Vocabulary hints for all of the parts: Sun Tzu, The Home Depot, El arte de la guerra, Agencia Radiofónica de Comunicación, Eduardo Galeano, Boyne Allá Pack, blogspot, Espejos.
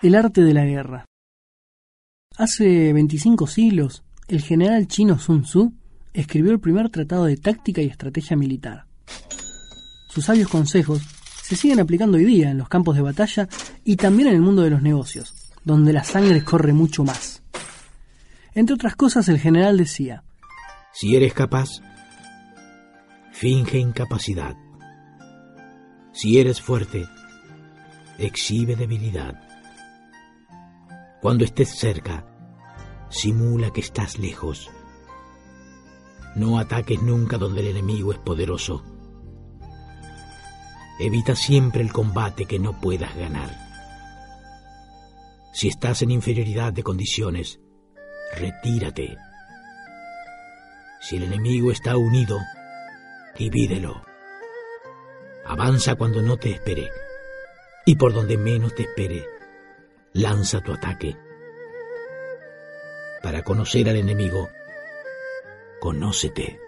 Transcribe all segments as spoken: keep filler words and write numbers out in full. El arte de la guerra. Hace veinticinco siglos, el general chino Sun Tzu escribió el primer tratado de táctica y estrategia militar. Sus sabios consejos se siguen aplicando hoy día en los campos de batalla y también en el mundo de los negocios, donde la sangre corre mucho más. Entre otras cosas, el general decía: si eres capaz, finge incapacidad. Si eres fuerte, exhibe debilidad. Cuando estés cerca, simula que estás lejos. No ataques nunca donde el enemigo es poderoso. Evita siempre el combate que no puedas ganar. Si estás en inferioridad de condiciones, retírate. Si el enemigo está unido, divídelo. Avanza cuando no te espere, y por donde menos te espere, lanza tu ataque. Para conocer al enemigo, conócete.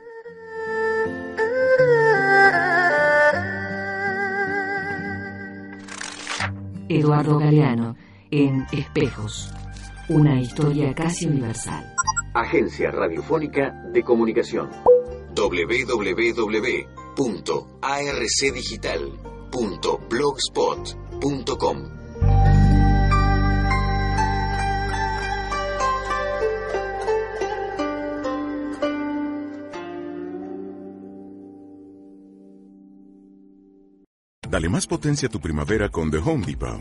Eduardo Galeano, en Espejos, una historia casi universal. Agencia Radiofónica de Comunicación. doble u doble u doble u punto a r c digital punto blogspot punto com Dale más potencia a tu primavera con The Home Depot.